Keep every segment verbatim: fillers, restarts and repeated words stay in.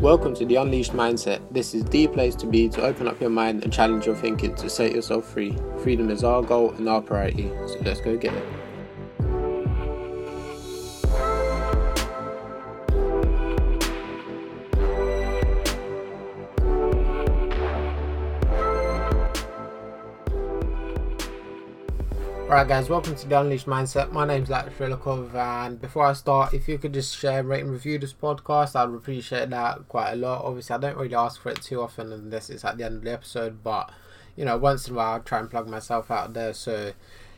Welcome to the Unleashed Mindset. This is the place to be to open up your mind and challenge your thinking to set yourself free. Freedom is our goal and our priority, so let's go get it. Alright guys, welcome to the Unleashed Mindset. My name's Alex Frelikov, and before I start, if you could just share, rate and review this podcast, I'd appreciate that quite a lot. Obviously I don't really ask for it too often unless it's at the end of the episode, but you know, once in a while I'll try and plug myself out there. So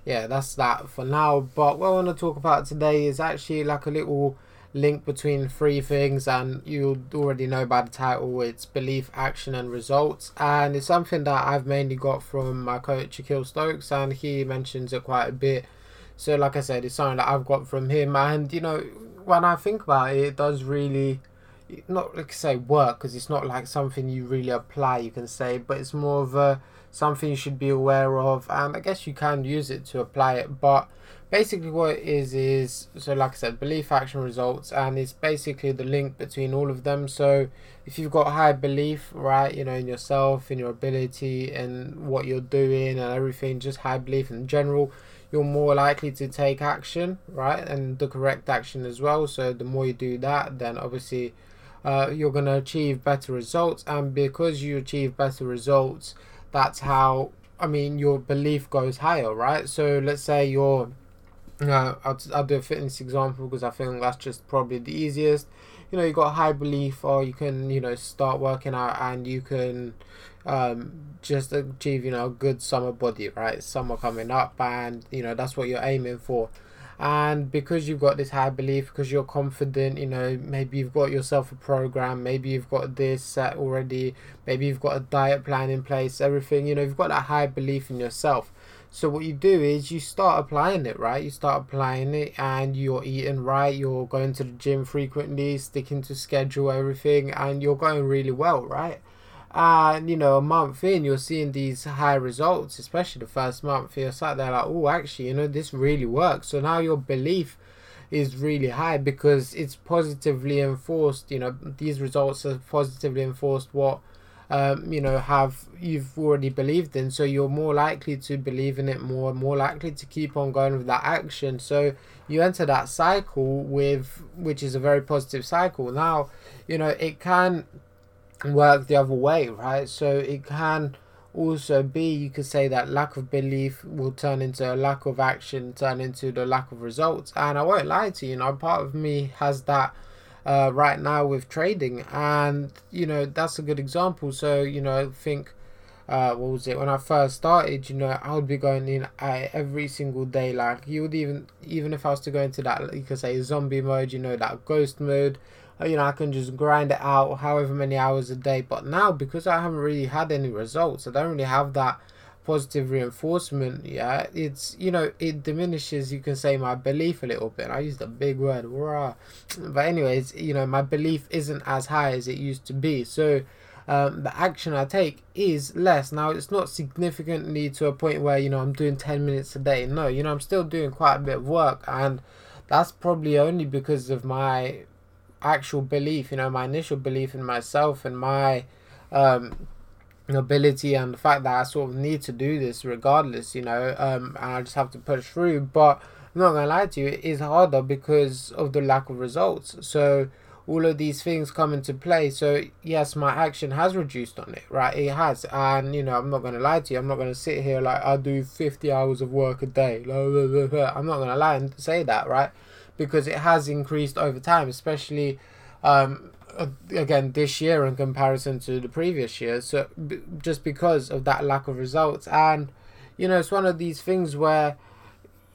yeah, that's that for now. But what I want to talk about today is actually like a little link between three things, and you'll already know by the title, it's belief, action and results. And it's something that I've mainly got from my coach Akil Stokes, and he mentions it quite a bit. So like I said, it's something that I've got from him, and you know, when I think about it, it does really, not like I say work, because it's not like something you really apply, you can say, but it's more of a something you should be aware of, and I guess you can use it to apply it. But basically what it is is, so like I said, belief, action, results, and it's basically the link between all of them. So if you've got high belief, right, you know, in yourself, in your ability and what you're doing and everything, just high belief in general, you're more likely to take action, right, and the correct action as well. So the more you do that, then obviously uh, you're going to achieve better results, and because you achieve better results, that's how, I mean, your belief goes higher, right? So let's say you're, you know, I'll, I'll do a fitness example because I think that's just probably the easiest. You know, you got high belief, or you can, you know, start working out and you can um, just achieve, you know, a good summer body, right? Summer coming up, and you know, that's what you're aiming for. And because you've got this high belief, because you're confident, you know, maybe you've got yourself a program, maybe you've got this set already, maybe you've got a diet plan in place, everything, you know, you've got that high belief in yourself. So what you do is you start applying it, right? You start applying it, and you're eating right, you're going to the gym frequently, sticking to schedule, everything, and you're going really well, right? And you know, a month in, you're seeing these high results, especially the first month. You're sat there like, oh, actually, you know, this really works. So now your belief is really high because it's positively enforced. You know, these results are positively enforced what um you know have you've already believed in. So you're more likely to believe in it more, more likely to keep on going with that action. So you enter that cycle with, which is a very positive cycle. Now, you know, it can work the other way, right? So it can also be, you could say that lack of belief will turn into a lack of action, turn into the lack of results. And I won't lie to you, you know, part of me has that uh right now with trading, and you know, that's a good example. So you know, I think uh what was it, when I first started, you know, I would be going in uh, every single day. Like, you would even even if I was to go into that, you could say, zombie mode, you know, that ghost mode, you know, I can just grind it out however many hours a day. But now, because I haven't really had any results, I don't really have that positive reinforcement, yeah, it's, you know, it diminishes, you can say, my belief a little bit. I used a big word, rah. But anyways, you know, my belief isn't as high as it used to be. So um, the action I take is less. Now, it's not significantly to a point where, you know, I'm doing ten minutes a day. No, you know, I'm still doing quite a bit of work, and that's probably only because of my actual belief, you know, my initial belief in myself and my um ability, and the fact that I sort of need to do this regardless, you know, um and I just have to push through. But I'm not gonna lie to you, it is harder because of the lack of results. So all of these things come into play. So yes, my action has reduced on it, right? It has. And you know, I'm not gonna lie to you, I'm not gonna sit here like, I do fifty hours of work a day, blah, blah, blah, blah. I'm not gonna lie and say that, right? Because it has increased over time, especially um, again this year in comparison to the previous year. So b- just because of that lack of results. And you know, it's one of these things where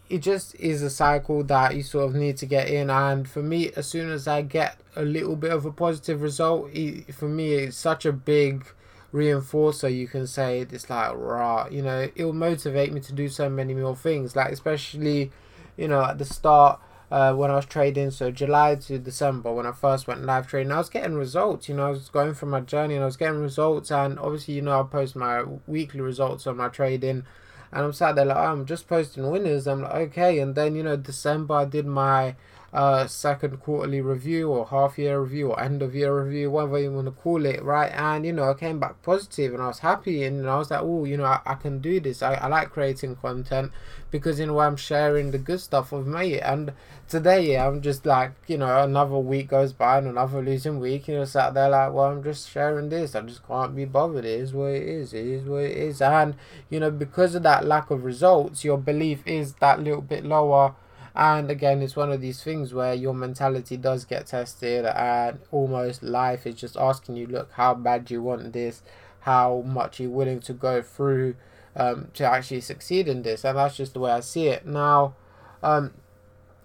it just is a cycle that you sort of need to get in. And for me, as soon as I get a little bit of a positive result, it, for me, it's such a big reinforcer, you can say. It's like, rah, you know, it'll motivate me to do so many more things. Like, especially, you know, at the start, Uh, when I was trading, so July to December, when I first went live trading, I was getting results. You know, I was going through my journey and I was getting results. And obviously, you know, I post my weekly results on my trading, and I'm sat there like, oh, I'm just posting winners. I'm like, okay. And then, you know, December, I did my uh, second quarterly review or half year review or end of year review, whatever you want to call it, right? And, you know, I came back positive and I was happy, and, and I was like, oh, you know, I, I can do this. I, I like creating content because, you know, I'm sharing the good stuff with me. And today I'm just like, you know, another week goes by and another losing week, you know, sat there like, well, I'm just sharing this. I just can't be bothered. It is what it is. It is what it is. And, you know, because of that lack of results, your belief is that little bit lower. And again, it's one of these things where your mentality does get tested, and almost life is just asking you, look, how bad you want this, how much you're willing to go through um, to actually succeed in this. And that's just the way I see it now. Um,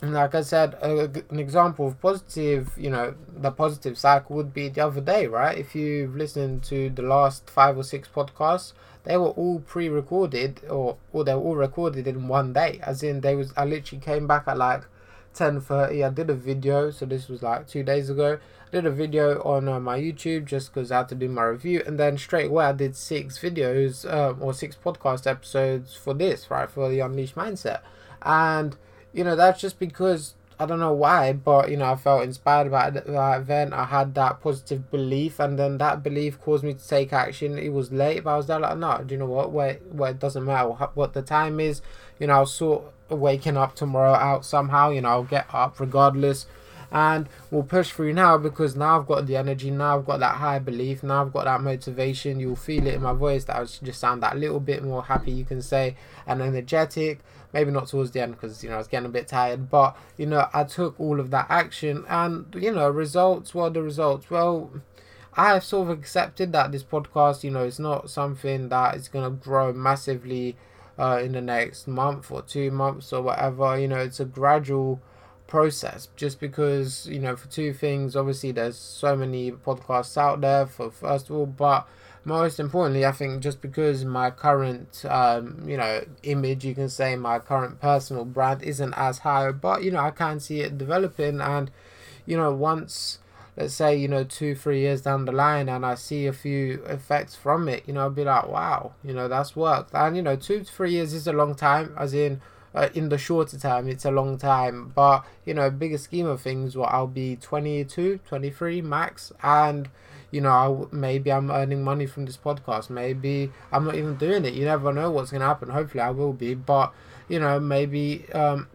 like I said, a, an example of positive, you know, the positive cycle would be the other day, right? If you've listened to the last five or six podcasts, they were all pre-recorded, or, or they were all recorded in one day. As in, they was I literally came back at like ten thirty. I did a video, so this was like two days ago. I did a video on uh, my YouTube just because I had to do my review. And then straight away, I did six videos um, or six podcast episodes for this, right, for the Unleashed Mindset. And, you know, that's just because, I don't know why, but, you know, I felt inspired by that event. I had that positive belief, and then that belief caused me to take action. It was late, but I was there like, no, do you know what, wait, wait, it doesn't matter what the time is. You know, I'll sort of waking up tomorrow out somehow. You know, I'll get up regardless, and we'll push through now because now I've got the energy, now I've got that high belief, now I've got that motivation. You'll feel it in my voice that I just sound that little bit more happy, you can say, and energetic. Maybe not towards the end because, you know, I was getting a bit tired. But, you know, I took all of that action. And, you know, results, what are the results? Well, I have sort of accepted that this podcast, you know, it's not something that is going to grow massively uh, in the next month or two months or whatever. You know, it's a gradual process just because, you know, for two things, obviously there's so many podcasts out there, for first of all, but most importantly, I think just because my current, um, you know, image, you can say my current personal brand isn't as high, but, you know, I can see it developing. And, you know, once, let's say, you know, two, three years down the line and I see a few effects from it, you know, I'll be like, wow, you know, that's worked. And, you know, two to three years is a long time, as in, Uh, in the shorter time, it's a long time. But, you know, bigger scheme of things, well, I'll be twenty-two, twenty-three max. And, you know, I'll, maybe I'm earning money from this podcast. Maybe I'm not even doing it. You never know what's going to happen. Hopefully I will be. But, you know, maybe, um,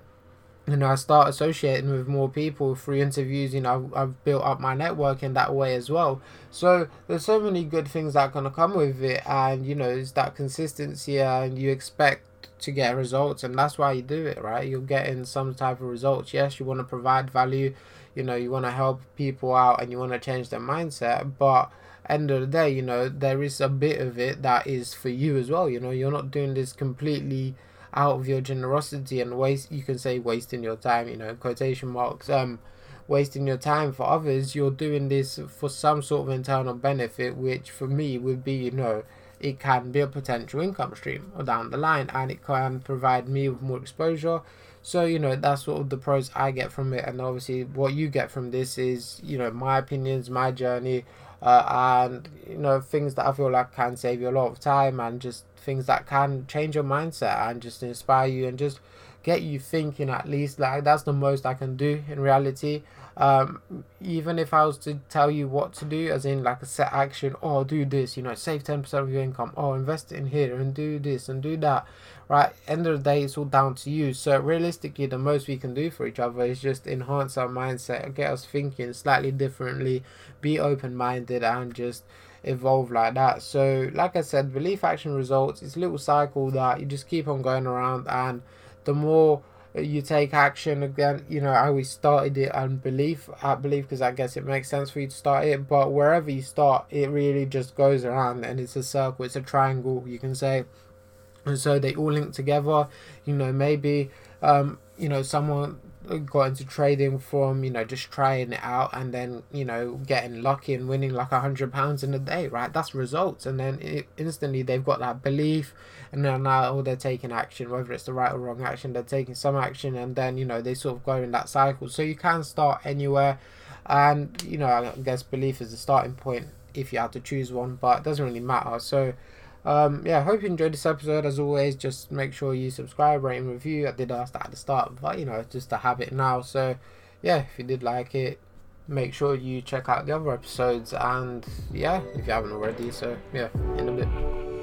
you know, I start associating with more people through interviews. You know, I've, I've built up my network in that way as well. So there's so many good things that are going to come with it. And, you know, it's that consistency, and you expect to get results, and that's why you do it, right? You're getting some type of results. Yes, you want to provide value, you know, you want to help people out and you want to change their mindset, but end of the day, you know, there is a bit of it that is for you as well. You know, you're not doing this completely out of your generosity and waste, you can say wasting your time, you know, quotation marks, um wasting your time for others. You're doing this for some sort of internal benefit, which for me would be, you know, it can be a potential income stream down the line, and it can provide me with more exposure. So, you know, that's sort of the pros I get from it. And obviously what you get from this is, you know, my opinions, my journey, uh, and, you know, things that I feel like can save you a lot of time, and just things that can change your mindset and just inspire you and just get you thinking. At least, like, that's the most I can do in reality. Um, even if I was to tell you what to do, as in like a set action, oh, do this, you know, save ten percent of your income, oh, invest in here and do this and do that, right? End of the day, it's all down to you. So realistically, the most we can do for each other is just enhance our mindset, get us thinking slightly differently, be open-minded, and just evolve like that. So like I said, belief, action, results, it's a little cycle that you just keep on going around. And the more you take action, again, you know, I always started it on belief, I believe, because I guess it makes sense for you to start it, but wherever you start, it really just goes around, and it's a circle, it's a triangle, you can say, and so they all link together. You know, maybe, um, you know, someone got into trading from, you know, just trying it out, and then, you know, getting lucky and winning like a hundred pounds in a day, right? That's results. And then it, instantly they've got that belief, and then now they're taking action, whether it's the right or wrong action, they're taking some action, and then, you know, they sort of go in that cycle. So you can start anywhere, and, you know, I guess belief is the starting point if you had to choose one, but it doesn't really matter. So Um, yeah, I hope you enjoyed this episode. As always, just make sure you subscribe, rate and review. I did ask that at the start, but, you know, it's just a habit now. So yeah, if you did like it, make sure you check out the other episodes, and yeah, if you haven't already. So yeah, in a bit.